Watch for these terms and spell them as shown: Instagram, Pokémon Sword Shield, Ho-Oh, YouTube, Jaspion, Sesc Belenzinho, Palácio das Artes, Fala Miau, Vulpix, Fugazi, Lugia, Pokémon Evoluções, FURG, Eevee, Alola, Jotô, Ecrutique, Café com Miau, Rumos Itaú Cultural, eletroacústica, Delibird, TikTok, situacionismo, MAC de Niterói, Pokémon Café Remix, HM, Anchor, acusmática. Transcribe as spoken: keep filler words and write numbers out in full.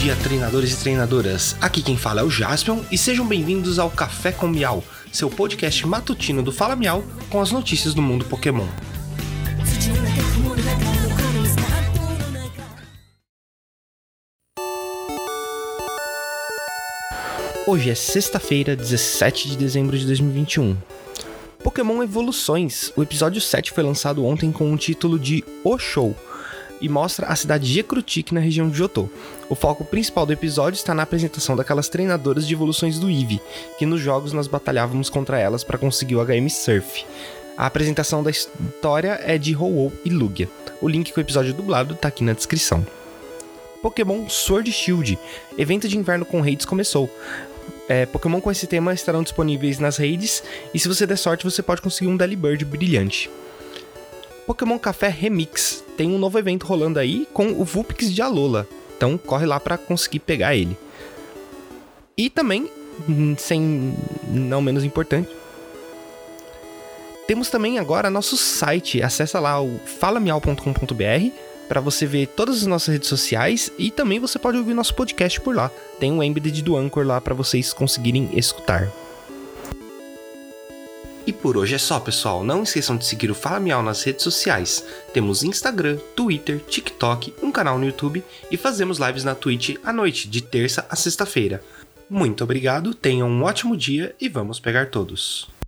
dia, treinadores e treinadoras! Aqui quem fala é o Jaspion e sejam bem-vindos ao Café com Miau, seu podcast matutino do Fala Miau com as notícias do mundo Pokémon. Hoje é sexta-feira, dezessete de dezembro de dois mil e vinte e um. Pokémon Evoluções, o episódio sete foi lançado ontem com o título de Ho-Oh e mostra a cidade de Ecrutique na região de Jotô. O foco principal do episódio está na apresentação daquelas treinadoras de evoluções do Eevee, que nos jogos nós batalhávamos contra elas para conseguir o H M Surf. A apresentação da história é de Ho-Oh e Lugia. O link com o episódio dublado tá aqui na descrição. Pokémon Sword Shield, evento de inverno com raids começou. É, Pokémon com esse tema estarão disponíveis nas raids, e se você der sorte você pode conseguir um Delibird brilhante. Pokémon Café Remix, tem um novo evento rolando aí com o Vulpix de Alola, então corre lá pra conseguir pegar ele. E também, sem não menos importante, temos também agora nosso site, acessa lá o fala meal ponto com ponto b r para você ver todas as nossas redes sociais e também você pode ouvir nosso podcast por lá, tem um embed do Anchor lá para vocês conseguirem escutar. E por hoje é só, pessoal. Não esqueçam de seguir o Fala Miau nas redes sociais. Temos Instagram, Twitter, TikTok, um canal no YouTube e fazemos lives na Twitch à noite, de terça a sexta-feira. Muito obrigado, tenham um ótimo dia e vamos pegar todos.